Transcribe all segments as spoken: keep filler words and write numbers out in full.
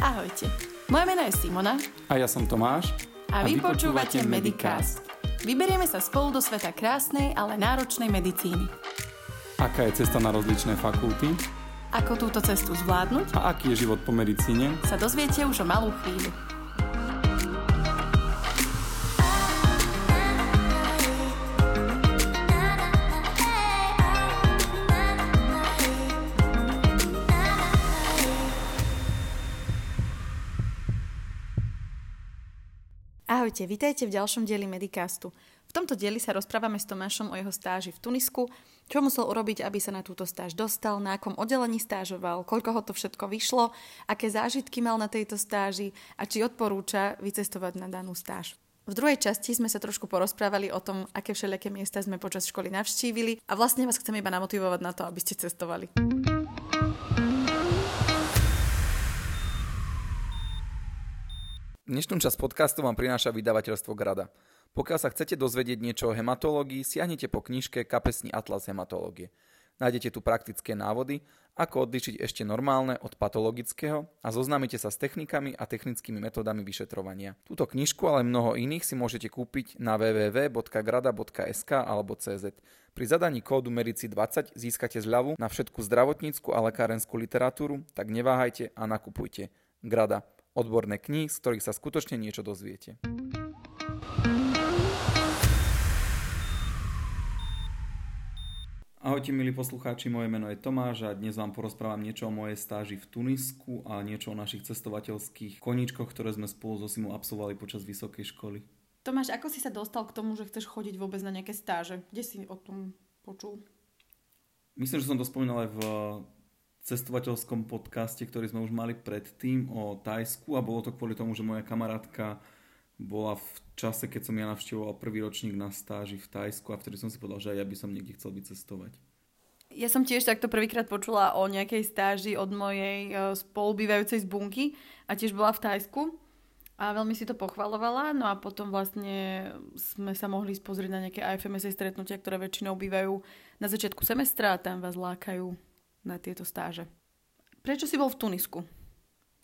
Ahojte, moje meno je Simona a ja som Tomáš a vy, a vy počúvate, počúvate Medicast. Vyberieme sa spolu do sveta krásnej, ale náročnej medicíny. Aká je cesta na rozličné fakulty? Ako túto cestu zvládnuť? A aký je život po medicíne? Sa dozviete už o malú chvíľu. Ahojte, vítajte v ďalšom dieli Medicastu. V tomto dieli sa rozprávame s Tomášom o jeho stáži v Tunisku, čo musel urobiť, aby sa na túto stáž dostal, na akom oddelení stážoval, koľko ho to všetko vyšlo, aké zážitky mal na tejto stáži a či odporúča vycestovať na danú stáž. V druhej časti sme sa trošku porozprávali o tom, aké všelijaké miesta sme počas školy navštívili a vlastne vás chcem iba namotivovať na to, aby ste cestovali. Dnešnú časť podcastu vám prináša vydavateľstvo Grada. Pokiaľ sa chcete dozvedieť niečo o hematológii, siahnite po knižke Kapesný atlas hematológie. Nájdete tu praktické návody, ako odlíšiť ešte normálne od patologického a zoznámite sa s technikami a technickými metodami vyšetrovania. Túto knižku, ale mnoho iných si môžete kúpiť na w w w bodka grada bodka es ka alebo cé zet. Pri zadaní kódu medici dvadsať získate zľavu na všetku zdravotnícku a lekárenskú literatúru, tak neváhajte a nakupujte. Grada. Odborné knihy, z ktorých sa skutočne niečo dozviete. Ahojte milí poslucháči, moje meno je Tomáš a dnes vám porozprávam niečo o mojej stáži v Tunisku a niečo o našich cestovateľských koníčkoch, ktoré sme spolu so Simou absolvovali počas vysokej školy. Tomáš, ako si sa dostal k tomu, že chceš chodiť vôbec na nejaké stáže? Kde si o tom počul? Myslím, že som to spomínal aj v cestovateľskom podcaste, ktorý sme už mali predtým o Thajsku a bolo to kvôli tomu, že moja kamarátka bola v čase, keď som ja navštevoval prvý ročník na stáži v Thajsku a vtedy som si povedal, že aj ja by som niekde chcel vycestovať. Ja som tiež takto prvýkrát počula o nejakej stáži od mojej spolubývajúcej z bunky a tiež bola v Thajsku a veľmi si to pochvalovala, no a potom vlastne sme sa mohli pozrieť na nejaké I F M S A stretnutia, ktoré väčšinou bývajú na začiatku semestra a tam vás lákajú na tieto stáže. Prečo si bol v Tunisku?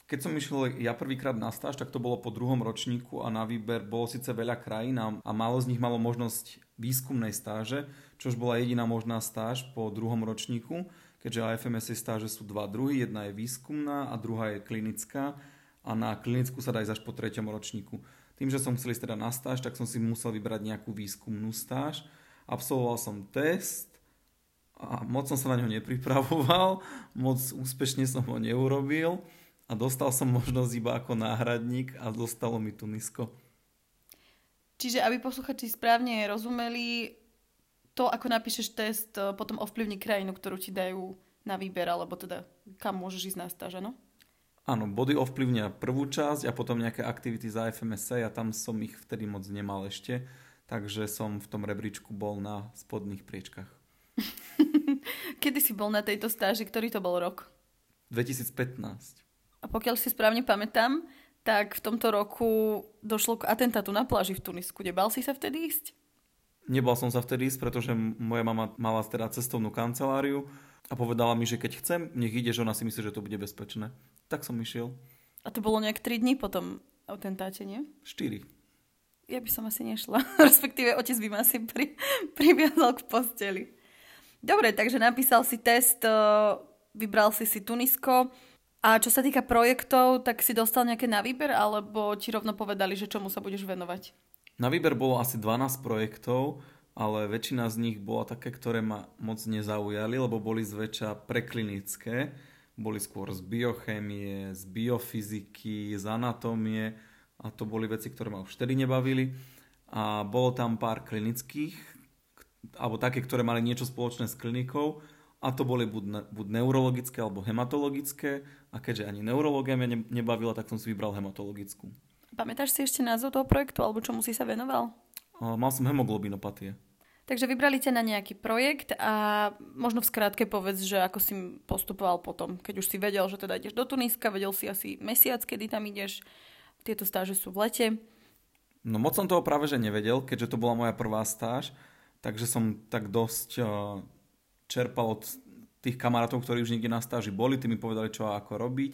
Keď som išiel ja prvýkrát na stáž, tak to bolo po druhom ročníku a na výber bolo síce veľa krajín a málo z nich malo možnosť výskumnej stáže, čož bola jediná možná stáž po druhom ročníku, keďže I F M S A stáže sú dva druhy, jedna je výskumná a druhá je klinická a na klinickú sa dá ísť až po treťom ročníku. Tým, že som chcel ísť teda na stáž, tak som si musel vybrať nejakú výskumnú stáž. Absolvoval som test a moc som sa na ňo nepripravoval, moc úspešne som ho neurobil a dostal som možnosť iba ako náhradník a dostalo mi Tunisko. Čiže aby posluchači správne rozumeli, to ako napíšeš test potom ovplyvní krajinu, ktorú ti dajú na výber, alebo teda kam môžeš ísť na stáž, áno? Áno, body ovplyvnia prvú časť a potom nejaké aktivity za F M S A a tam som ich vtedy moc nemal ešte, takže som v tom rebríčku bol na spodných priečkach. Kedy si bol na tejto stáži? Ktorý to bol rok? dvetisícpätnásť. A pokiaľ si správne pamätám, tak v tomto roku došlo k atentátu na pláži v Tunisku. Nebal si sa vtedy ísť? Nebal som sa vtedy ísť, pretože moja mama mala teda cestovnú kanceláriu a povedala mi, že keď chcem, nech ideš, ona si myslí, že to bude bezpečné. Tak som išiel. A to bolo nejak tri dni po tom atentáte, nie? štyri. Ja by som asi nešla. Respektíve otec by ma asi pri, priviazal k posteli. Dobre, takže napísal si test, vybral si si Tunisko a čo sa týka projektov, tak si dostal nejaké na výber alebo ti rovno povedali, že čomu sa budeš venovať? Na výber bolo asi dvanásť projektov, ale väčšina z nich bola také, ktoré ma moc nezaujali, lebo boli zväčša preklinické, boli skôr z biochémie, z biofyziky, z anatómie a to boli veci, ktoré ma už vtedy nebavili a bolo tam pár klinických alebo také, ktoré mali niečo spoločné s klinikou a to boli buď, ne, buď neurologické alebo hematologické a keďže ani neurológia mňa nebavila, tak som si vybral hematologickú. Pamätáš si ešte názov toho projektu alebo čomu si sa venoval? O, mal som hemoglobinopatie. Takže vybrali ťa na nejaký projekt a možno v skratke povedz, že ako si postupoval potom, keď už si vedel, že teda ideš do Tuniska, vedel si asi mesiac, kedy tam ideš, tieto stáže sú v lete. No moc som toho práve, že nevedel, keďže to bola moja prvá stáž. Takže som tak dosť čerpal od tých kamarátov, ktorí už niekde na stáži boli, tí mi povedali, čo a ako robiť.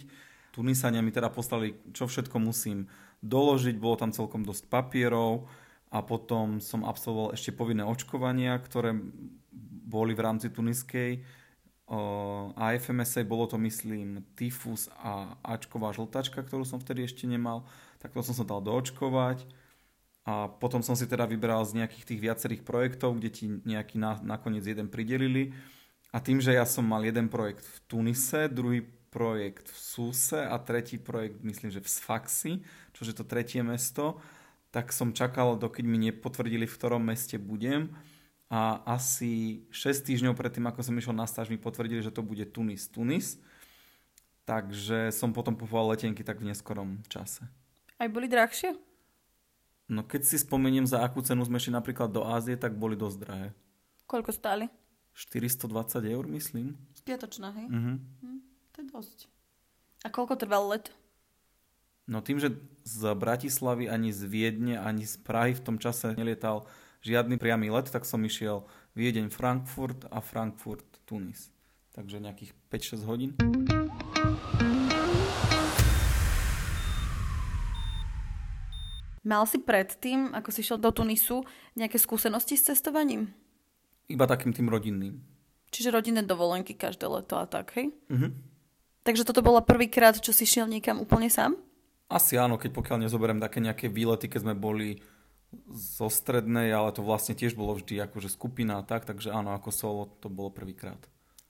Tunisania mi teda poslali, čo všetko musím doložiť, bolo tam celkom dosť papierov a potom som absolvoval ešte povinné očkovania, ktoré boli v rámci tuniskej I F M S A, bolo to myslím tyfus a ačková žltačka, ktorú som vtedy ešte nemal, tak to som sa dal doočkovať. A potom som si teda vyberal z nejakých tých viacerých projektov, kde ti nejaký na, nakoniec jeden pridelili. A tým, že ja som mal jeden projekt v Tunise, druhý projekt v Súse a tretí projekt, myslím, že v Sfaxi, čo je to tretie mesto, tak som čakal, dokým mi nepotvrdili, v ktorom meste budem. A asi šesť týždňov predtým, ako som išiel na stáž, mi potvrdili, že to bude Tunis, Tunis. Takže som potom kupoval letenky tak v neskorom čase. Aj boli drahšie? No keď si spomeniem, za akú cenu sme šli napríklad do Ázie, tak boli dosť drahé. Koľko stáli? štyristo dvadsať eur, myslím. Spiatočná, hej? Uh-huh. Hm, to je dosť. A koľko trval let? No tým, že z Bratislavy, ani z Viedne, ani z Prahy v tom čase nelietal žiadny priamy let, tak som išiel Viedeň, Frankfurt a Frankfurt, Tunis. Takže nejakých päť až šesť hodín. Mal si predtým, ako si šiel do Tunisu, nejaké skúsenosti s cestovaním? Iba takým tým rodinným. Čiže rodinné dovolenky každé leto a tak, hej? Uh-huh. Takže toto bola prvýkrát, čo si šiel niekam úplne sám? Asi áno, keď pokiaľ nezoberiem také nejaké výlety, keď sme boli zo strednej, ale to vlastne tiež bolo vždy akože skupina a tak, takže áno, ako solo to bolo prvýkrát.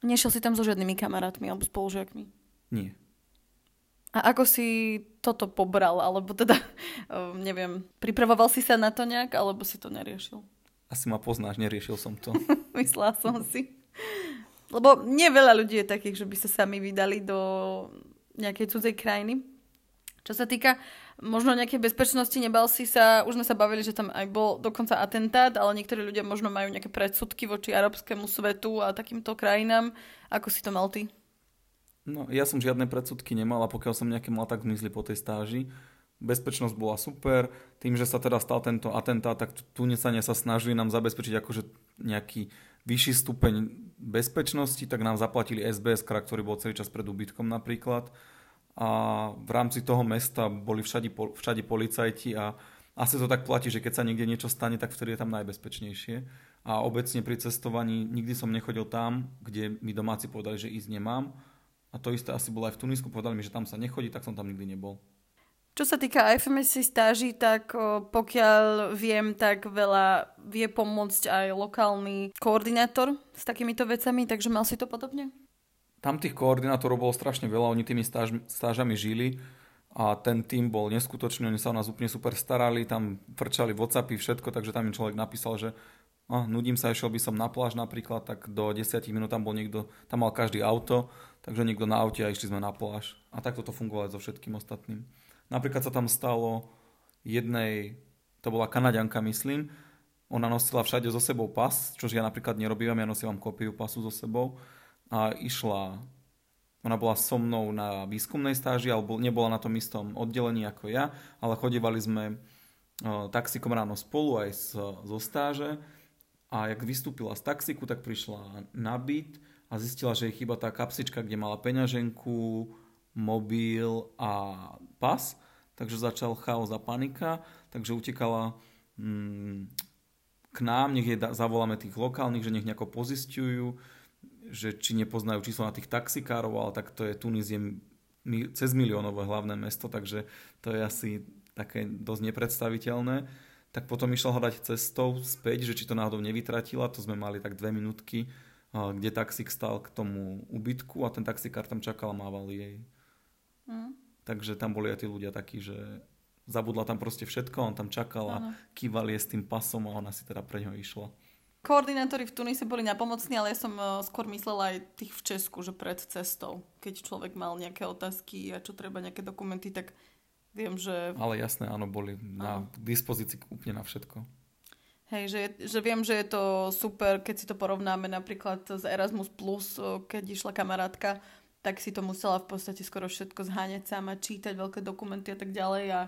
Nešiel si tam so žiadnymi kamarátmi alebo spolužiakmi? Nie. A ako si toto pobral, alebo teda, neviem, pripravoval si sa na to nejak, alebo si to neriešil? Asi ma poznáš, neriešil som to. Myslela som si. Lebo nie veľa ľudí je takých, že by sa sami vydali do nejakej cudzej krajiny. Čo sa týka možno nejakej bezpečnosti, nebal si sa, už sme sa bavili, že tam aj bol dokonca atentát, ale niektorí ľudia možno majú nejaké predsudky voči arabskému svetu a takýmto krajinám. Ako si to mal ty? No, ja som žiadne predsudky nemal a pokiaľ som nejaké mal, tak zmizli po tej stáži. Bezpečnosť bola super. Tým, že sa teda stal tento atentát, tak Tunisania sa snažili nám zabezpečiť akože nejaký vyšší stupeň bezpečnosti, tak nám zaplatili es bé es, ktorý bol celý čas pred úbytkom napríklad. A v rámci toho mesta boli všade, všade policajti a asi to tak platí, že keď sa niekde niečo stane, tak vtedy je tam najbezpečnejšie. A obecne pri cestovaní nikdy som nechodil tam, kde mi domáci povedali, že ísť nemám. A to isté asi bolo aj v Tunisku, povedali mi, že tam sa nechodí, tak som tam nikdy nebol. Čo sa týka I F M S A stáží, tak pokiaľ viem, tak veľa vie pomôcť aj lokálny koordinátor s takýmito vecami, takže mal si to podobne? Tam tých koordinátorov bolo strašne veľa, oni tými stáž, stážami žili a ten tým bol neskutočný, oni sa o nás úplne super starali, tam frčali WhatsAppy, všetko, takže tam im človek napísal, že a nudím sa, išiel by som na pláž napríklad, tak do desať minút tam bol niekto, tam mal každý auto, takže niekto na aute a išli sme na pláž. A takto to fungovalo so všetkým ostatným. Napríklad sa tam stalo jednej, to bola Kanaďanka, myslím, ona nosila všade so sebou pas, čo ja napríklad nerobím, ja nosím kópiu pasu so sebou a išla, ona bola so mnou na výskumnej stáži, alebo nebola na tom istom oddelení ako ja, ale chodívali sme taxikom ráno spolu aj zo stáže. A jak vystúpila z taxiku, tak prišla na byt a zistila, že jej chýba tá kapsička, kde mala peňaženku, mobil a pas. Takže začal chaos a panika. Takže utekala mm, k nám, nech je da- zavoláme tých lokálnych, že nech nejako pozisťujú, že či nepoznajú číslo na tých taxikárov, ale tak to je Tunis je mi- cez miliónové hlavné mesto, takže to je asi také dosť nepredstaviteľné. Tak potom išla hľadať cestou späť, že či to náhodou nevytratila. To sme mali tak dve minútky, kde taxík stál k tomu ubytku a ten taxikár tam čakal a mával jej. Mm. Takže tam boli aj tí ľudia takí, že zabudla tam proste všetko, on tam čakal a kýval jej s tým pasom a ona si teda pre ňo išla. Koordinátori v Tunise boli napomocní, ale ja som skôr myslela aj tých v Česku, že pred cestou. Keď človek mal nejaké otázky a čo treba, nejaké dokumenty, tak viem, že... Ale jasné, áno, boli na áno. dispozícii úplne na všetko. Hej, že, že viem, že je to super, keď si to porovnáme napríklad z Erasmus+, keď išla kamarátka, tak si to musela v podstate skoro všetko zháňať sama, čítať veľké dokumenty a tak ďalej. A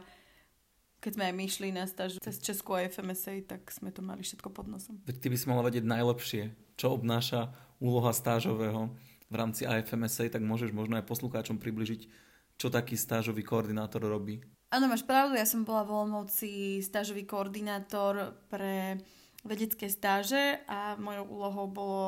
keď sme aj my išli na stáž cez Česku a F M S A, tak sme to mali všetko pod nosom. Veď ty by si mala vedieť najlepšie, čo obnáša úloha stážového v rámci I F M S A, tak môžeš možno aj poslucháčom približiť, čo taký stážový koordinátor robí? Áno, máš pravdu, ja som bola v Olomouci stážový koordinátor pre vedecké stáže a mojou úlohou bolo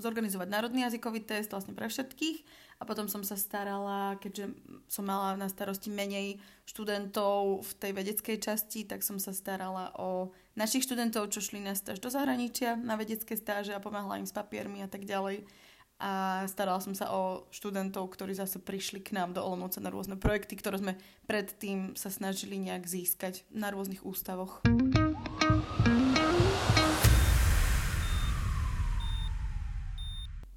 zorganizovať národný jazykový test vlastne pre všetkých a potom som sa starala, keďže som mala na starosti menej študentov v tej vedeckej časti, tak som sa starala o našich študentov, čo šli na stáž do zahraničia, na vedecké stáže a pomáhala im s papiermi a tak ďalej. A starala som sa o študentov, ktorí zase prišli k nám do Olomouca na rôzne projekty, ktoré sme predtým sa snažili nejak získať na rôznych ústavoch.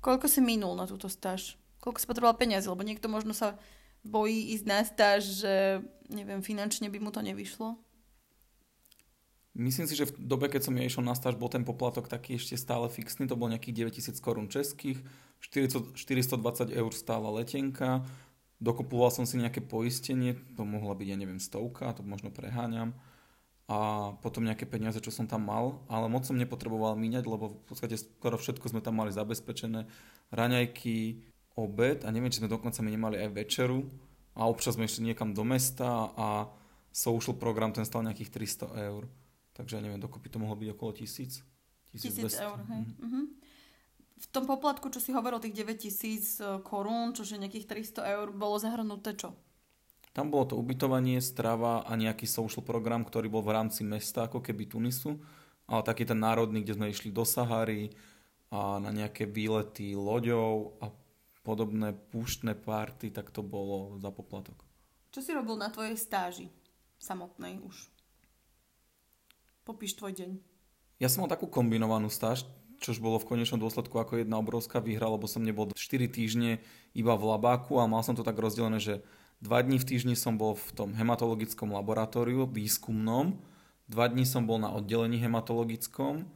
Koľko si minul na túto stáž? Koľko si potreboval peniaze? Lebo niekto možno sa bojí ísť na stáž, že neviem, finančne by mu to nevyšlo. Myslím si, že v dobe, keď som ja išiel na stáž, bol ten poplatok taký ešte stále fixný, to bol nejakých deväťtisíc korún českých, štyristo dvadsať eur stála letenka, dokupoval som si nejaké poistenie, to mohla byť, ja neviem, stovka, to možno preháňam, a potom nejaké peniaze, čo som tam mal, ale moc som nepotreboval míňať, lebo v podstate skoro všetko sme tam mali zabezpečené, raňajky, obed a neviem, či sme dokonca my nemali aj večeru a občas sme ešte niekam do mesta a social program ten stál nejakých tristo eur. Takže, neviem, dokopy to mohlo byť okolo tisíc. Tisíc eur, hej. Mm-hmm. V tom poplatku, čo si hovoril, tých deväť tisíc korún, čože nejakých tristo eur, bolo zahrnuté čo? Tam bolo to ubytovanie, strava a nejaký social program, ktorý bol v rámci mesta, ako keby Tunisu. Ale taký ten národný, kde sme išli do Sahary a na nejaké výlety loďov a podobné púštne party, tak to bolo za poplatok. Čo si robil na tvojej stáži samotnej už? Popíš tvoj deň. Ja som mal takú kombinovanú stáž, čož bolo v konečnom dôsledku ako jedna obrovská výhra, lebo som nebol štyri týždne iba v labáku a mal som to tak rozdelené, že dva dni v týždni som bol v tom hematologickom laboratóriu výskumnom, dva dni som bol na oddelení hematologickom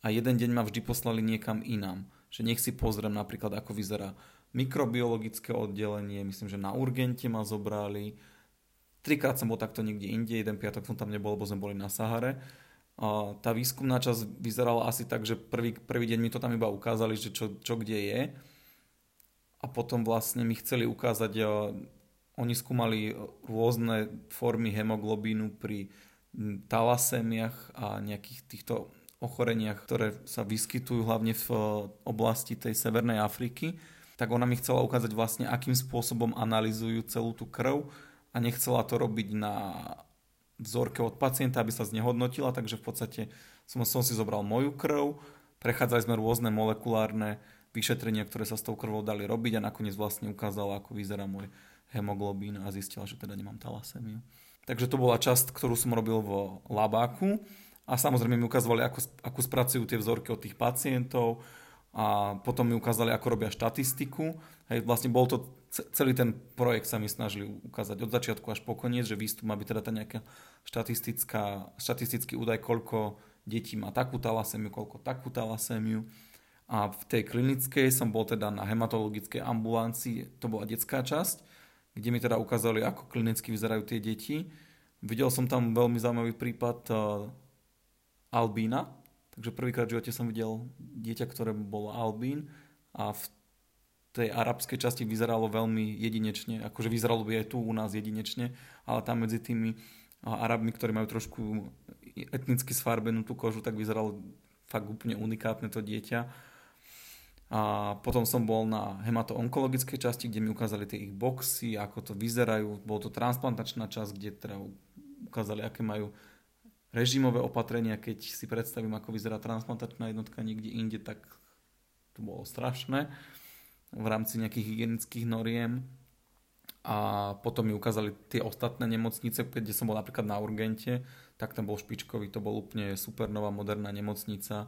a jeden deň ma vždy poslali niekam inám. Že nech si pozriem napríklad, ako vyzerá mikrobiologické oddelenie, myslím, že na urgente ma zobrali. Trikrát som bol takto niekde inde, jeden piatok som tam nebol, lebo sme boli na Sahare. Tá výskumná časť vyzerala asi tak, že prvý, prvý deň mi to tam iba ukázali, že čo, čo kde je. A potom vlastne mi chceli ukázať, oni skúmali rôzne formy hemoglobínu pri talasémiach a nejakých týchto ochoreniach, ktoré sa vyskytujú hlavne v oblasti tej Severnej Afriky. Tak ona mi chcela ukázať vlastne, akým spôsobom analyzujú celú tú krv a nechcela to robiť na vzorke od pacienta, aby sa znehodnotila, takže v podstate som, som si zobral moju krv, prechádzali sme rôzne molekulárne vyšetrenia, ktoré sa s tou krvou dali robiť a nakoniec vlastne ukázala, ako vyzerá môj hemoglobín a zistila, že teda nemám talasémiu. Takže to bola časť, ktorú som robil v labáku a samozrejme mi ukazovali, ako, ako spracujú tie vzorky od tých pacientov a potom mi ukázali, ako robia štatistiku. Hej, vlastne bol to celý ten projekt, sa mi snažili ukázať od začiatku až po koniec, že výstup má byť teda tá nejaká štatistická, štatistický údaj, koľko detí má takú talasémiu, koľko takú talasémiu. A v tej klinickej som bol teda na hematologickej ambulancii, to bola detská časť, kde mi teda ukázali, ako klinicky vyzerajú tie deti. Videl som tam veľmi zaujímavý prípad albína. Takže prvýkrát v živote som videl dieťa, ktoré bolo albín a v tej arabskej časti vyzeralo veľmi jedinečne. Akože vyzeralo by aj tu u nás jedinečne, ale tam medzi tými Arabmi, ktorí majú trošku etnicky sfarbenú tú kožu, tak vyzeralo fakt úplne unikátne to dieťa. A potom som bol na hemato-onkologickej časti, kde mi ukázali tie ich boxy, ako to vyzerajú. Bolo to transplantačná časť, kde teda ukázali, aké majú režimové opatrenia, keď si predstavím, ako vyzerá transplantačná jednotka niekde inde, tak to bolo strašné v rámci nejakých hygienických noriem. A potom mi ukázali tie ostatné nemocnice, kde som bol napríklad na urgente, tak tam bol špičkový, to bol úplne super nová moderná nemocnica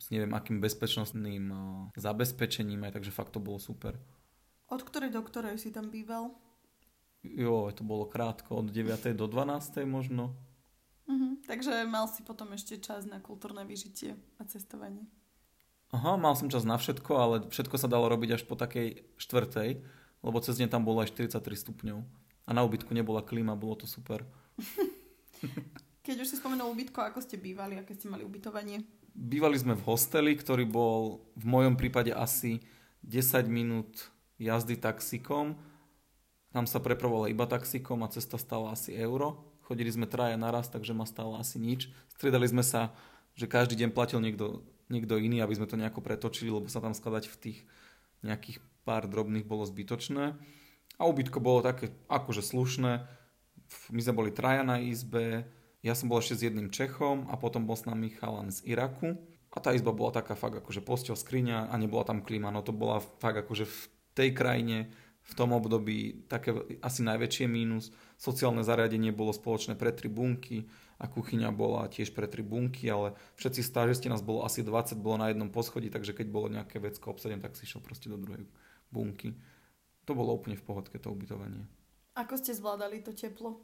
s neviem akým bezpečnostným zabezpečením, aj takže fakt to bolo super. Od ktorej do ktorej si tam býval? Jo, to bolo krátko, od deviatej do dvanástej možno. Mm-hmm. Takže mal si potom ešte čas na kultúrne vyžitie a cestovanie. Aha, mal som čas na všetko, ale všetko sa dalo robiť až po takej štvrtej, lebo cez deň tam bolo aj štyridsaťtri stupňov. A na ubytku nebola klíma, bolo to super. Keď už si spomenul ubytko, ako ste bývali, aké ste mali ubytovanie? Bývali sme v hosteli, ktorý bol v mojom prípade asi desať minút jazdy taxikom Nám sa prepravovala iba taxikom a cesta stála asi euro. Chodili sme traja naraz, takže ma stála asi nič. Striedali sme sa, že každý deň platil niekto, niekto iný, aby sme to nejako pretočili, lebo sa tam skladať v tých nejakých pár drobných bolo zbytočné. A ubytko bolo také akože slušné. My sme boli traja na izbe. Ja som bol ešte s jedným Čechom a potom bol s nami chalan z Iraku. A tá izba bola taká fakt akože posteľ, skriňa a nebola tam klíma. No to bola fakt akože v tej krajine v tom období také asi najväčšie mínus. Sociálne zariadenie bolo spoločné pre tri bunky a kuchyňa bola tiež pre tri bunky, ale všetci stážisti nás bolo asi dvadsať, bolo na jednom poschodí, takže keď bolo nejaké vecko obsadené, tak si išiel proste do druhej bunky. To bolo úplne v pohodke, to ubytovanie. Ako ste zvládali to teplo?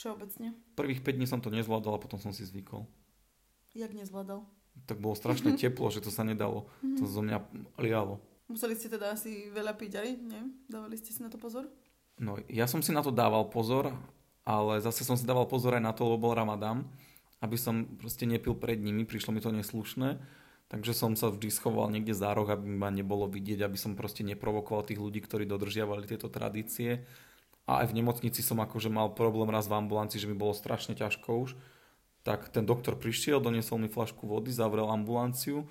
Všeobecne? Prvých päť dní som to nezvládal a potom som si zvykol. Jak nezvládal? Tak bolo strašné teplo, že to sa nedalo. To zo mňa lialo. Museli ste teda asi veľa piť aj, nie? Dávali ste si na to pozor? No, ja som si na to dával pozor, ale zase som si dával pozor aj na to, lebo bol Ramadán, aby som proste nepil pred nimi, prišlo mi to neslušné, takže som sa vždy schoval niekde za roh, aby ma nebolo vidieť, aby som proste neprovokoval tých ľudí, ktorí dodržiavali tieto tradície. A aj v nemocnici som akože mal problém raz v ambulanci, že mi bolo strašne ťažko už. Tak ten doktor prišiel, doniesol mi fľašku vody, zavrel ambulanciu,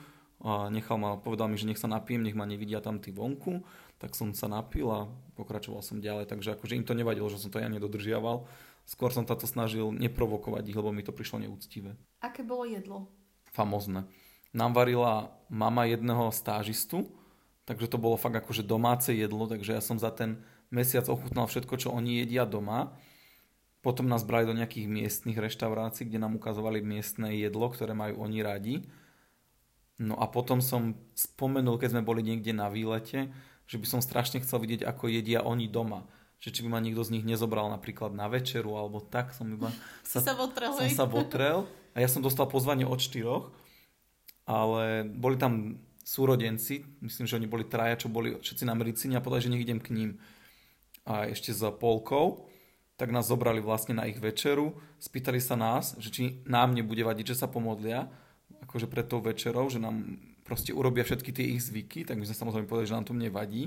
a nechal ma, povedal mi, že nech sa napijem, nech ma nevidia tam tí vonku, tak som sa napil a pokračoval som ďalej, takže akože im to nevadilo, že som to ja nedodržiaval, skôr som sa to snažil neprovokovať ich, lebo mi to prišlo neúctivé. Aké bolo jedlo? Famózne. Nám varila mama jedného stážistu, takže to bolo fakt akože domáce jedlo, takže ja som za ten mesiac ochutnal všetko, čo oni jedia doma. Potom nás brali do nejakých miestnych reštaurácií, kde nám ukazovali miestne jedlo, ktoré majú oni radi. No a potom som spomenul, keď sme boli niekde na výlete, že by som strašne chcel vidieť, ako jedia oni doma. Že či by ma nikto z nich nezobral napríklad na večeru alebo tak. Som iba sa, sa votrel, som sa votrel. A ja som dostal pozvanie od štyroch. Ale boli tam súrodenci, myslím, že oni boli traja, čo boli všetci na medicíne a povedali, že nech idem k ním. A ešte za polkou. Tak nás zobrali vlastne na ich večeru. Spýtali sa nás, že či nám nebude vadiť, že sa pomodlia. Akože pred tou večerou, že nám proste urobia všetky tie ich zvyky, tak my sme samozrejme povedali, že nám to nevadí.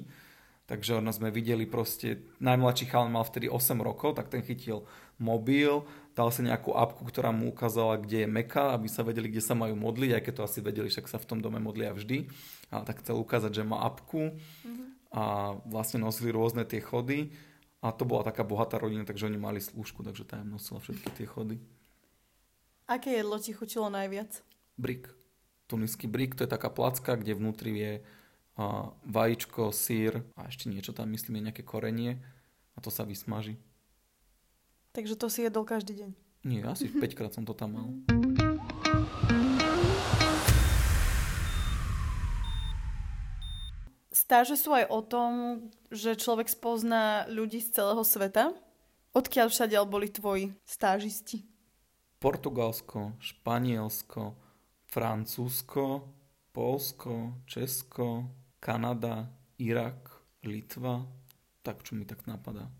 Takže nás sme videli proste, najmladší chalan mal vtedy osem rokov, tak ten chytil mobil, dal sa nejakú apku, ktorá mu ukázala, kde je Meka, aby sa vedeli, kde sa majú modliť, aj keď to asi vedeli, však sa v tom dome modlia vždy. Ale tak chcel ukázať, že má apku mm-hmm. a vlastne nosili rôzne tie chody a to bola taká bohatá rodina, takže oni mali slúžku, takže tá im nosila všetky tie chody. Aké jedlo ti chutilo najviac? Brik. Tunisský brik, to je taká placka, kde vnútri je uh, vajíčko, syr a ešte niečo tam, myslím, je nejaké korenie a to sa vysmaží. Takže to si jedol každý deň? Nie, asi päťkrát som to tam mal. Stáže sú aj o tom, že človek spozná ľudí z celého sveta. Odkiaľ všadiaľ boli tvoji stážisti? Portugalsko, Španielsko, Francúzsko, Poľsko, Česko, Kanada, Irak, Litva. Tak, čo mi tak napadá.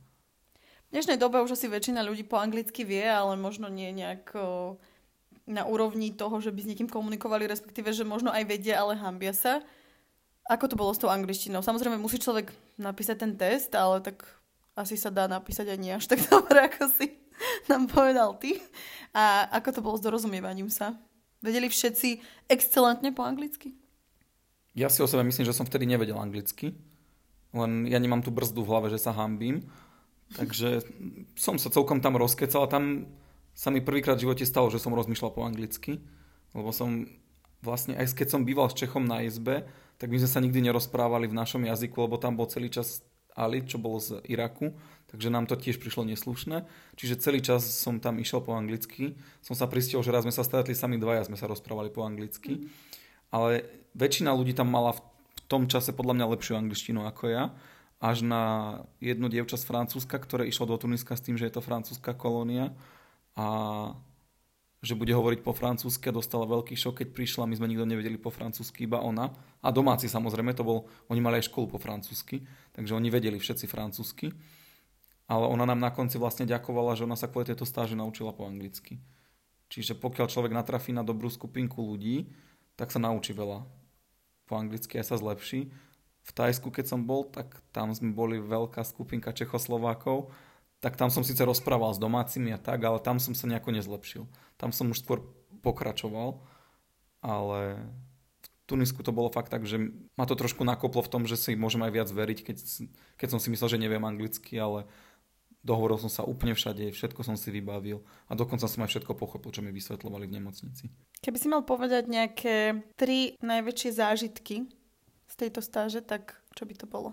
V dnešnej dobe už asi väčšina ľudí po anglicky vie, ale možno nie nejak na úrovni toho, že by s niekým komunikovali, respektíve, že možno aj vedia, ale hanbia sa. Ako to bolo s tou angličtinou? Samozrejme, musí človek napísať ten test, ale tak asi sa dá napísať aj nie až tak dobre, ako si nám povedal ty. A ako to bolo s dorozumievaním sa? Vedeli všetci excelentne po anglicky? Ja si o sebe myslím, že som vtedy nevedel anglicky. Len ja nemám tú brzdu v hlave, že sa hanbím. Takže som sa celkom tam rozkecal a tam sa mi prvýkrát v živote stalo, že som rozmýšľal po anglicky. Lebo som vlastne, aj keď som býval s Čechom na izbe, tak my sme sa nikdy nerozprávali v našom jazyku, lebo tam bol celý čas Ali, čo bolo z Iraku, takže nám to tiež prišlo neslušné. Čiže celý čas som tam išiel po anglicky. Som sa pristihol, že raz sme sa stretli sami dvaja, sme sa rozprávali po anglicky. Ale väčšina ľudí tam mala v tom čase podľa mňa lepšiu angličtinu ako ja. Až na jednu dievča z Francúzska, ktoré išlo do Tuniska s tým, že je to francúzska kolónia a že bude hovoriť po francúzsky a dostala veľký šok, keď prišla. My sme nikto nevedeli po francúzsky, iba ona. A domáci samozrejme, to bol, oni mali aj školu po francúzsky, takže oni vedeli všetci francúzsky. Ale ona nám na konci vlastne ďakovala, že ona sa kvôli tejto stáže naučila po anglicky. Čiže pokiaľ človek natrafí na dobrú skupinku ľudí, tak sa naučí veľa po anglicky a sa zlepší. V V Thajsku, keď som bol, tak tam sme boli veľká skupinka Čechoslovákov, tak tam som síce rozprával s domácimi a tak, ale tam som sa nejako nezlepšil. Tam som už skôr pokračoval, ale v Tunisku to bolo fakt tak, že ma to trošku nakoplo v tom, že si môžem aj viac veriť, keď, keď som si myslel, že neviem anglicky, ale dohovoril som sa úplne všade, všetko som si vybavil a dokonca som aj všetko pochopil, čo mi vysvetľovali v nemocnici. Keby si mal povedať nejaké tri najväčšie zážitky z tejto stáže, tak čo by to bolo?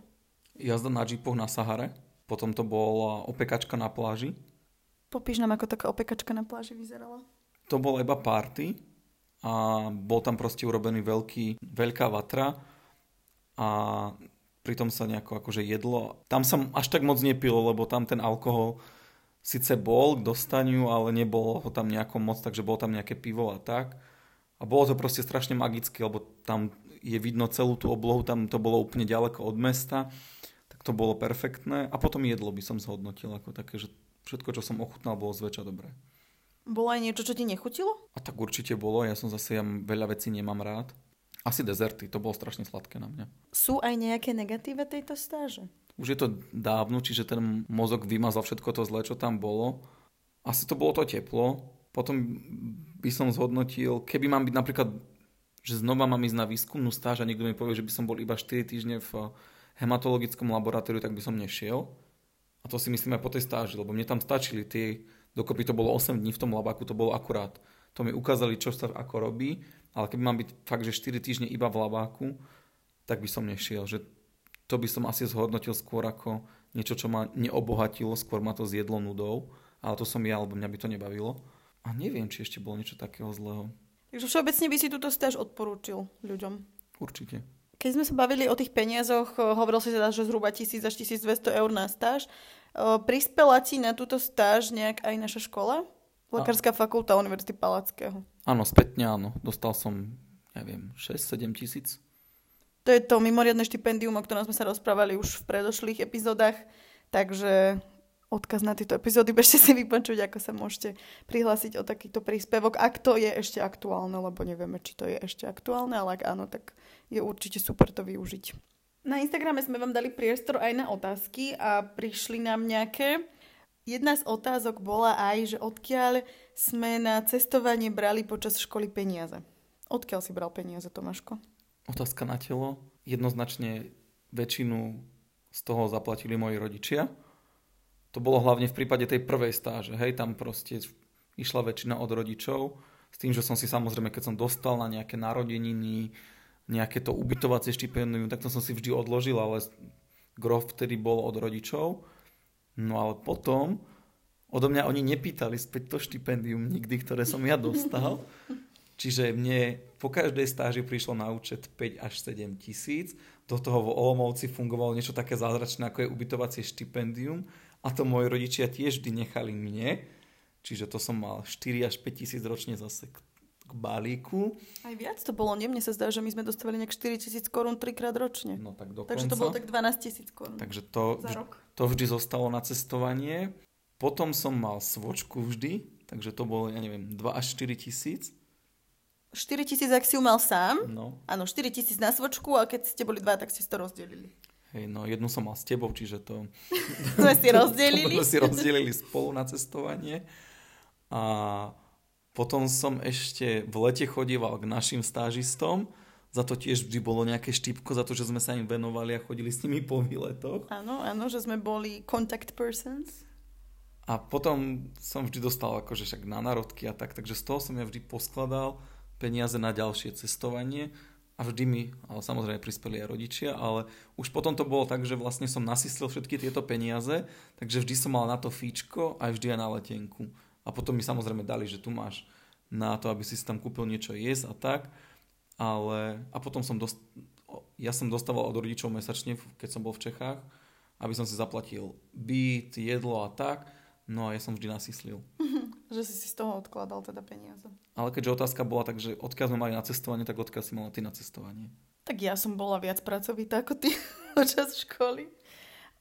Jazda na džipoch na Sahare. Potom to bola opekačka na pláži. Popíš nám, ako taká opekačka na pláži vyzerala. To bola iba party a bol tam proste urobený veľký, veľká vatra a pritom sa nejako akože jedlo. Tam sa až tak moc nepilo, lebo tam ten alkohol síce bol k dostaniu, ale nebolo ho tam nejako moc, takže bolo tam nejaké pivo a tak. A bolo to proste strašne magické, lebo tam je vidno celú tú oblohu, tam to bolo úplne ďaleko od mesta. To bolo perfektné a potom jedlo by som zhodnotil ako také, že všetko, čo som ochutnal, bolo zväčša dobré. Bolo aj niečo, čo ti nechutilo? A tak určite bolo, ja som zase, ja veľa vecí nemám rád. Asi dezerty, to bolo strašne sladké na mňa. Sú aj nejaké negatíva tejto stáže? Už je to dávno, čiže ten mozog vymazal všetko to zlé, čo tam bolo. Asi to bolo to teplo. Potom by som zhodnotil, keby mám byť napríklad, že znova mám ísť na výskumnú stáž a niekto mi povie, že by som bol iba štyri týždne v hematologickom laboratóriu, tak by som nešiel. A to si myslím aj po tej stáži, lebo mne tam stačili tie, dokopy to bolo osem dní v tom labáku, to bolo akurát. To mi ukázali, čo sa ako robí, ale keby mám byť fakt, že štyri týždne iba v labáku, tak by som nešiel. Že to by som asi zhodnotil skôr ako niečo, čo ma neobohatilo, skôr ma to zjedlo nudou, ale to som ja, alebo mňa by to nebavilo. A neviem, či ešte bolo niečo takého zlého. Takže všeobecne by si túto stáž odporúčil ľuďom? Určite. Keď sme sa bavili o tých peniazoch, hovoril si teda, že zhruba tisíc až tisícdvesto eur na stáž. Prispela ti na túto stáž nejak aj naša škola? Lekárska fakulta Univerzity Palackého. Áno, spätne áno. Dostal som, neviem, šesť sedem tisíc. To je to mimoriadne štipendium, o ktorom sme sa rozprávali už v predošlých epizódach. Takže odkaz na tieto epizódy bežte si vypočuť, ako sa môžete prihlásiť o takýto príspevok, ak to je ešte aktuálne, lebo nevieme, či to je ešte aktuálne, ale ak áno, tak je určite super to využiť. Na Instagrame sme vám dali priestor aj na otázky a prišli nám nejaké. Jedna z otázok bola aj, že odkiaľ sme na cestovanie brali počas školy peniaze. Odkiaľ si bral peniaze, Tomáško? Otázka na telo. Jednoznačne väčšinu z toho zaplatili moji rodičia. To bolo hlavne v prípade tej prvej stáže. Hej, tam proste išla väčšina od rodičov. S tým, že som si samozrejme, keď som dostal na nejaké narodeniny, nejaké to ubytovacie štipendium, tak to som si vždy odložil, ale grof vtedy bol od rodičov. No ale potom odo mňa oni nepýtali späť to štipendium nikdy, ktoré som ja dostal. Čiže mne po každej stáži prišlo na účet päť až sedem tisíc. Do toho vo Olomouci fungovalo niečo také zázračné, ako je ubytovacie štipendium. A to moji rodičia tiež vždy nechali mne. Čiže to som mal štyri až päť tisíc ročne zase k balíku. Aj viac to bolo, nie? Mne sa zdá, že my sme dostávali nejak štyri tisíc korún trikrát ročne. No tak dokonca. Takže to bolo tak dvanásť tisíc korún Takže to, za rok. To vždy zostalo na cestovanie. Potom som mal svočku vždy, takže to bolo, ja neviem, dva až štyri tisíc. štyri tisíc, ak si ju mal sám? No. Áno, štyri tisíc na svočku a keď ste boli dva, tak ste to rozdelili. Hej, no jednu som mal s tebou, čiže to... sme si rozdelili. Sme si rozdelili spolu na cestovanie. A... Potom som ešte v lete chodíval k našim stážistom. Za to tiež vždy bolo nejaké štipko, za to, že sme sa im venovali a chodili s nimi po výletoch. Áno, áno, že sme boli contact persons. A potom som vždy dostal akože však na národky a tak, takže z toho som ja vždy poskladal peniaze na ďalšie cestovanie. A vždy mi, ale samozrejme prispeli aj rodičia, ale už potom to bolo tak, že vlastne som nasyslil všetky tieto peniaze, takže vždy som mal na to fíčko a vždy aj na letenku. A potom mi samozrejme dali, že tu máš na to, aby si tam kúpil niečo jesť a tak. Ale, a potom som dost, ja som dostával od rodičov mesačne, keď som bol v Čechách, aby som si zaplatil byt, jedlo a tak. No a ja som vždy nasyslil. Že si si z toho odkladal teda peniaze. Ale keďže otázka bola tak, že odkiaľ sme mali na cestovanie, tak odkiaľ si mala ty na cestovanie? Tak ja som bola viac pracovitá ako ty počas školy.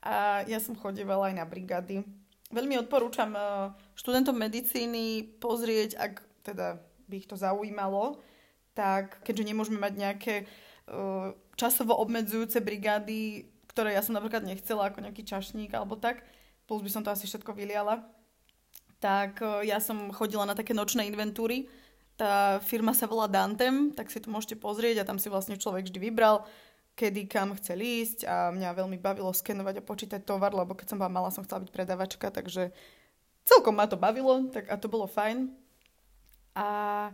A ja som chodievala aj na brigády. Veľmi odporúčam študentom medicíny pozrieť, ak teda by ich to zaujímalo, tak keďže nemôžeme mať nejaké časovo obmedzujúce brigády, ktoré ja som napríklad nechcela, ako nejaký čašník alebo tak, plus by som to asi všetko vyliala, tak ja som chodila na také nočné inventúry. Tá firma sa volá Dante, tak si to môžete pozrieť a tam si vlastne človek vždy vybral, kedy kam chcel ísť, a mňa veľmi bavilo skenovať a počítať tovar, lebo keď som bola malá, som chcela byť predavačka, takže celkom ma to bavilo, tak a to bolo fajn. A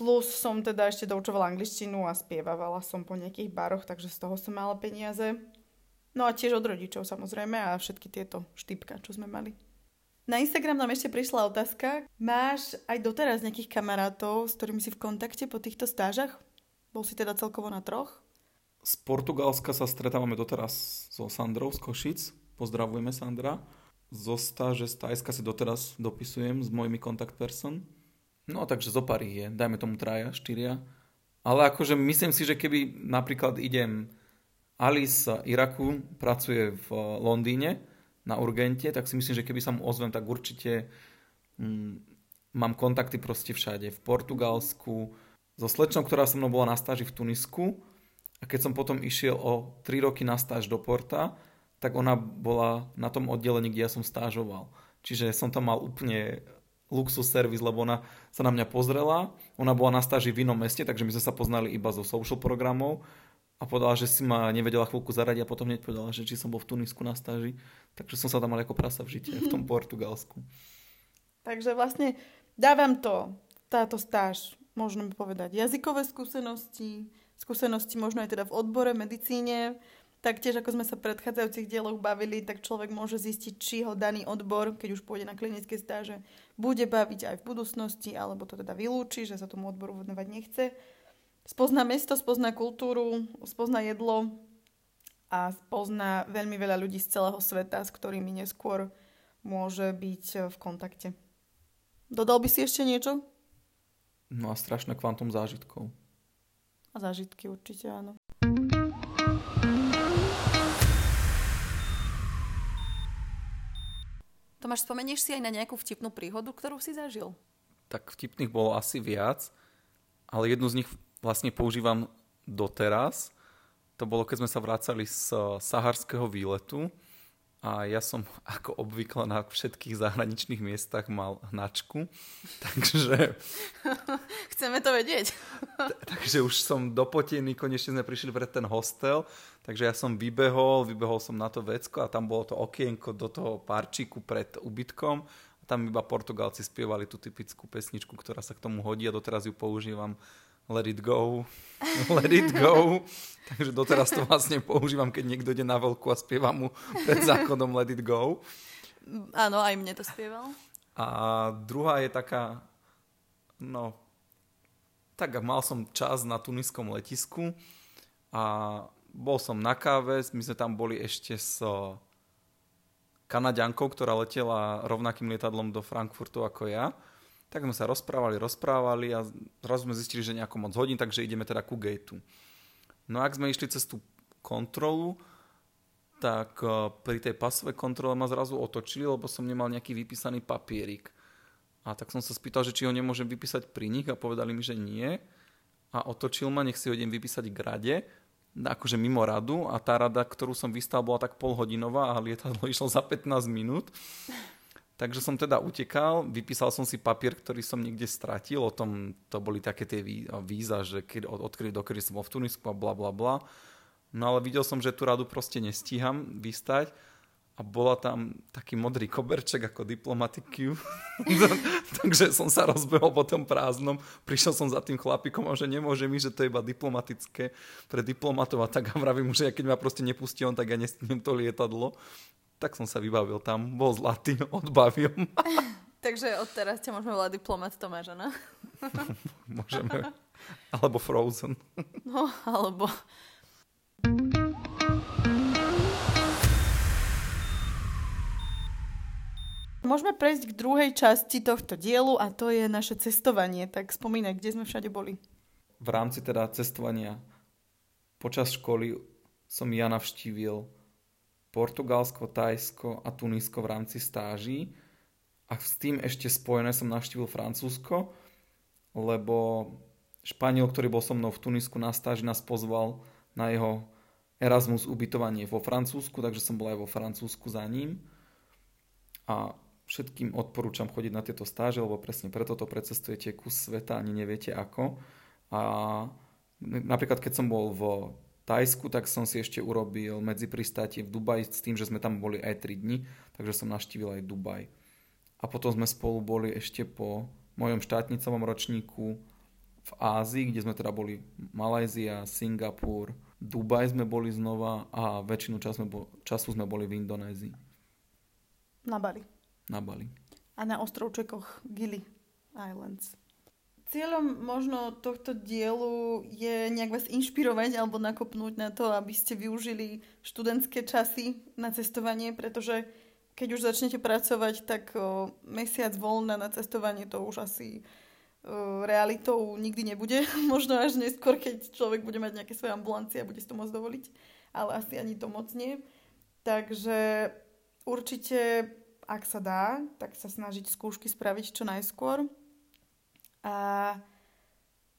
plus som teda ešte doučovala angličtinu a spievavala som po nejakých baroch, takže z toho som mala peniaze. No a tiež od rodičov samozrejme a všetky tieto štipka, čo sme mali. Na Instagram nám ešte prišla otázka. Máš aj doteraz nejakých kamarátov, s ktorými si v kontakte po týchto stážach? Bol si teda celkovo na troch? Z Portugalska sa stretávame doteraz so Sandrou z Košic. Pozdravujeme, Sandra. Zo stáže z Thajska si doteraz dopisujem s mojimi contact person. No takže zo pár je, dajme tomu traja, štyria. Ale akože myslím si, že keby napríklad idem, Alice z Iraku pracuje v Londýne na urgente, tak si myslím, že keby sa mu ozvem, tak určite mm, mám kontakty proste všade. V Portugalsku, so slečnou, ktorá so mnou bola na stáži v Tunisku, a keď som potom išiel o tri roky na stáž do Porta, tak ona bola na tom oddelení, kde ja som stážoval. Čiže som tam mal úplne luxus servis, lebo ona sa na mňa pozrela. Ona bola na stáži v inom meste, takže my sme sa poznali iba zo social programov a povedala, že si ma nevedela chvíľku zaradiť a potom hneď povedala, že či som bol v Tunisku na stáži. Takže som sa tam mal ako prasa v žite, v tom Portugalsku. Takže vlastne dávam to, táto stáž, možno by povedať, jazykové skúsenosti, skúsenosti možno aj teda v odbore, medicíne. Taktiež, ako sme sa v predchádzajúcich dieloch bavili, tak človek môže zistiť, či ho daný odbor, keď už pôjde na klinické stáže, bude baviť aj v budúcnosti, alebo to teda vylúči, že sa tomu odboru venovať nechce. Spozná mesto, spozná kultúru, spozná jedlo a spozná veľmi veľa ľudí z celého sveta, s ktorými neskôr môže byť v kontakte. Dodal by si ešte niečo? No a strašné kvantum zážitkov. A zážitky určite áno. Tomáš, spomenieš si aj na nejakú vtipnú príhodu, ktorú si zažil? Tak vtipných bolo asi viac, ale jednu z nich vlastne používam doteraz. To bolo, keď sme sa vracali z saharského výletu a ja som ako obvykle na všetkých zahraničných miestach mal hnačku, takže... Chceme to vedieť. t- takže už som dopotený, konečne sme prišli pred ten hostel, takže ja som vybehol, vybehol som na to vecko a tam bolo to okienko do toho parčíku pred ubytkom. A tam iba Portugálci spievali tú typickú pesničku, ktorá sa k tomu hodí a doteraz ju používam. Let it go, let it go. Takže doteraz to vlastne používam, keď niekto ide na veľkú a spieva mu pred zákonom let it go. Áno, aj mne to spieval. A druhá je taká, no, tak mal som čas na tuniskom letisku a bol som na káve, my sme tam boli ešte s Kanaďankou, ktorá letela rovnakým lietadlom do Frankfurtu ako ja. Tak sme sa rozprávali, rozprávali a zrazu sme zistili, že nejako moc hodín, takže ideme teda ku gateu. No a ak sme išli cez tú kontrolu, tak pri tej pasovej kontrole ma zrazu otočili, lebo som nemal nejaký vypísaný papierik. A tak som sa spýtal, že či ho nemôžem vypísať pri nich a povedali mi, že nie. A otočil ma, nech si ho idem vypísať k rade, akože mimo radu, a tá rada, ktorú som vystal, bola tak polhodinová a lietadlo išlo za pätnásť minút. Takže som teda utekal, vypísal som si papier, ktorý som niekde stratil, o tom to boli také tie víza, že odkedy dokedy som bol v Tunisku a bla bla bla. No ale videl som, že tú radu proste nestíham vystať a bola tam taký modrý koberček ako diplomatic queue. Takže som sa rozbehol po tom prázdnom, prišiel som za tým chlapikom a že nemôže mi, že to je iba diplomatické pre diplomatov a tak a vravím, že ja keď ma proste nepustí on, tak ja nestíham to lietadlo. Tak som sa vybavil tam, bol zlatý, odbavil ma. Takže odteraz ťa môžeme volať diplomat Tomáša, no? Môžeme. Alebo Frozen. No, alebo... Môžeme prejsť k druhej časti tohto dielu a to je naše cestovanie. Tak spomínaj, kde sme všade boli. V rámci teda cestovania počas školy som ja navštívil Portugalsko, Thajsko a Tunisko v rámci stáží a s tým ešte spojené som navštívil Francúzsko, lebo Španiel, ktorý bol so mnou v Tunisku na stáži, nás pozval na jeho Erasmus ubytovanie vo Francúzsku, takže som bol aj vo Francúzsku za ním. A všetkým odporúčam chodiť na tieto stáže, lebo presne preto to precestujete kus sveta, ani neviete ako. A napríklad keď som bol v Thajsku, tak som si ešte urobil medzipristátie v Dubaji s tým, že sme tam boli aj tri dni, takže som navštívil aj Dubaj. A potom sme spolu boli ešte po mojom štátnicovom ročníku v Ázii, kde sme teda boli Malajzia, Singapur, Dubaj sme boli znova a väčšinu času sme, bol, času sme boli v Indonézii. Na Bali. Na Bali. A na ostrovčekoch Gili Islands. Cieľom možno tohto dielu je nejak vás inšpirovať alebo nakopnúť na to, aby ste využili študentské časy na cestovanie, pretože keď už začnete pracovať, tak o, mesiac voľna na cestovanie to už asi o, realitou nikdy nebude. Možno až neskôr, keď človek bude mať nejaké svoje ambulancie a bude si to môcť dovoliť, ale asi ani to moc nie. Takže určite, ak sa dá, tak sa snažiť skúšky spraviť čo najskôr. A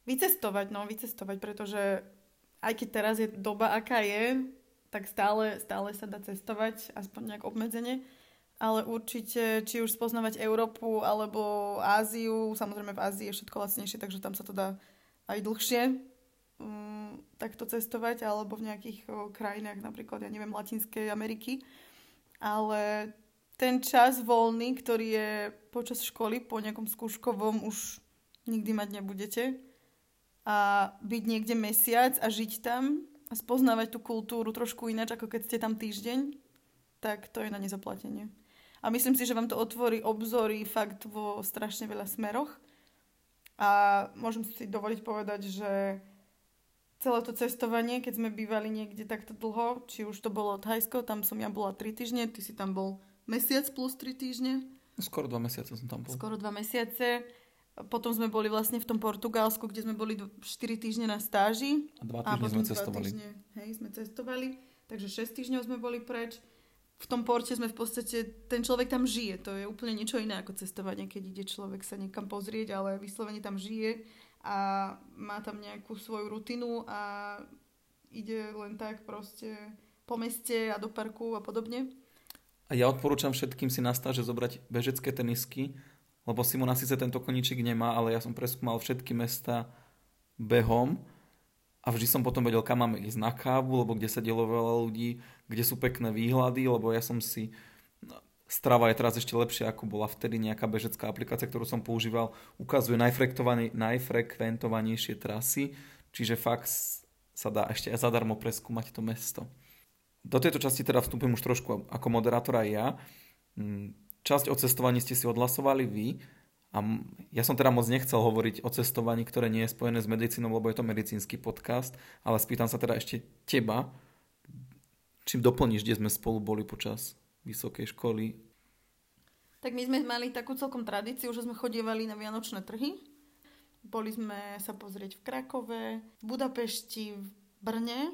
vycestovať, no vycestovať, pretože aj keď teraz je doba, aká je, tak stále, stále sa dá cestovať, aspoň nejak obmedzenie. Ale určite, či už spoznávať Európu alebo Áziu, samozrejme v Ázii je všetko lacnejšie, takže tam sa to dá aj dlhšie um, takto cestovať, alebo v nejakých oh, krajinách, napríklad, ja neviem, Latinskej Ameriky. Ale ten čas voľný, ktorý je počas školy, po nejakom skúškovom už nikdy mať nebudete, a byť niekde mesiac a žiť tam a spoznávať tú kultúru trošku ináč, ako keď ste tam týždeň, tak to je na nezaplatenie. A myslím si, že vám to otvorí obzory fakt vo strašne veľa smeroch a môžem si dovoliť povedať, že celé to cestovanie, keď sme bývali niekde takto dlho, či už to bolo Thajsko, tam som ja bola tri týždne, ty si tam bol mesiac plus tri týždne. Skoro dva mesiace som tam bol. Skoro dva mesiace. Potom sme boli vlastne v tom Portugalsku, kde sme boli štyri týždne na stáži. A dva týždne a sme cestovali. Týždne, hej, sme cestovali. Takže šesť týždňov sme boli preč. V tom Porte sme v podstate, ten človek tam žije. To je úplne niečo iné ako cestovanie, keď ide človek sa niekam pozrieť, ale vyslovene tam žije a má tam nejakú svoju rutinu a ide len tak proste po meste a do parku a podobne. A ja odporúčam všetkým si na stáže zobrať bežecké tenisky, lebo Simona síce tento koníčik nemá, ale ja som preskúmal všetky mesta behom a vždy som potom vedel, kam máme ísť na kávu, lebo kde sa dielo veľa ľudí, kde sú pekné výhľady, lebo ja som si... Strava je teraz ešte lepšia, ako bola vtedy, nejaká bežecká aplikácia, ktorú som používal, ukazuje najfrekventovanejšie trasy, čiže fakt sa dá ešte aj zadarmo preskúmať to mesto. Do tejto časti teda vstúpim už trošku ako moderátor aj ja. Časť o cestovaní ste si odhlasovali vy a ja som teda moc nechcel hovoriť o cestovaní, ktoré nie je spojené s medicínou, lebo je to medicínsky podcast, ale spýtam sa teda ešte teba, čím doplníš, kde sme spolu boli počas vysokej školy. Tak my sme mali takú celkom tradíciu, že sme chodievali na vianočné trhy. Boli sme sa pozrieť v Krakove, v Budapešti, v Brne.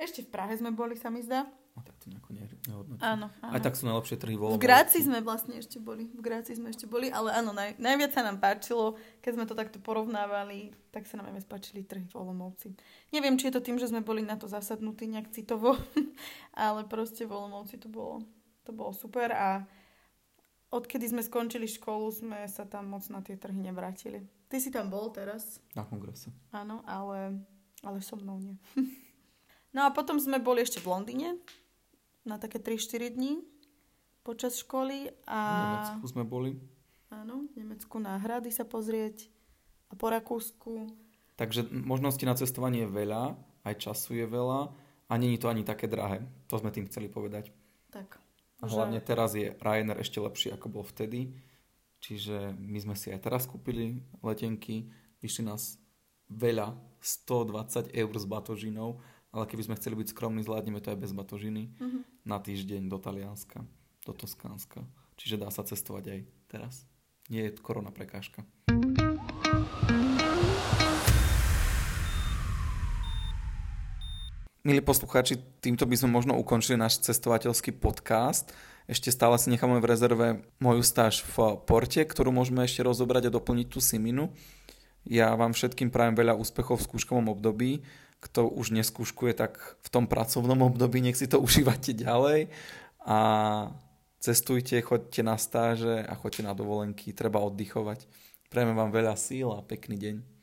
Ešte v Prahe sme boli, sa mi zdá. A tak to nejako nehodnotí. Áno, áno. Aj tak sú najlepšie trhy voľa. V Gráci sme vlastne ešte boli. V Gráci sme ešte boli, ale áno, naj, najviac sa nám páčilo, keď sme to takto porovnávali, tak sa nám aj spáčili trhy v Olomouci. Neviem, či je to tým, že sme boli na to zasadnutí nejak citovo, ale proste v Olomouci to bolo, to bolo super a odkedy sme skončili školu, sme sa tam moc na tie trhy nevrátili. Ty si tam bol teraz? Na kongrese. Áno, ale, ale so mnou nie. No a potom sme boli ešte v Londýne na také tri štyri dní počas školy. A v Nemecku sme boli. Áno, v Nemecku na Hrady sa pozrieť a po Rakúsku. Takže možností na cestovanie je veľa, aj času je veľa a nie je to ani také drahé. To sme tým chceli povedať. Tak. A hlavne že... teraz je Ryanair ešte lepší, ako bol vtedy. Čiže my sme si aj teraz kúpili letenky. Vyšli nás veľa, sto dvadsať eur s batožinou. Ale keby sme chceli byť skromní, zvládneme to aj bez batožiny uh-huh. na týždeň do Talianska, do Toskánska. Čiže dá sa cestovať aj teraz. Nie je korona prekážka. Milí poslucháči, týmto by sme možno ukončili náš cestovateľský podcast. Ešte stále si necháme v rezerve moju stáž v Porte, ktorú môžeme ešte rozobrať a doplniť tú Siminu. Ja vám všetkým prajem veľa úspechov v skúškovom období. Kto už neskúškuje, tak v tom pracovnom období nech si to užívate ďalej a cestujte, choďte na stáže a choďte na dovolenky, treba oddychovať. Prejme vám veľa síl a pekný deň.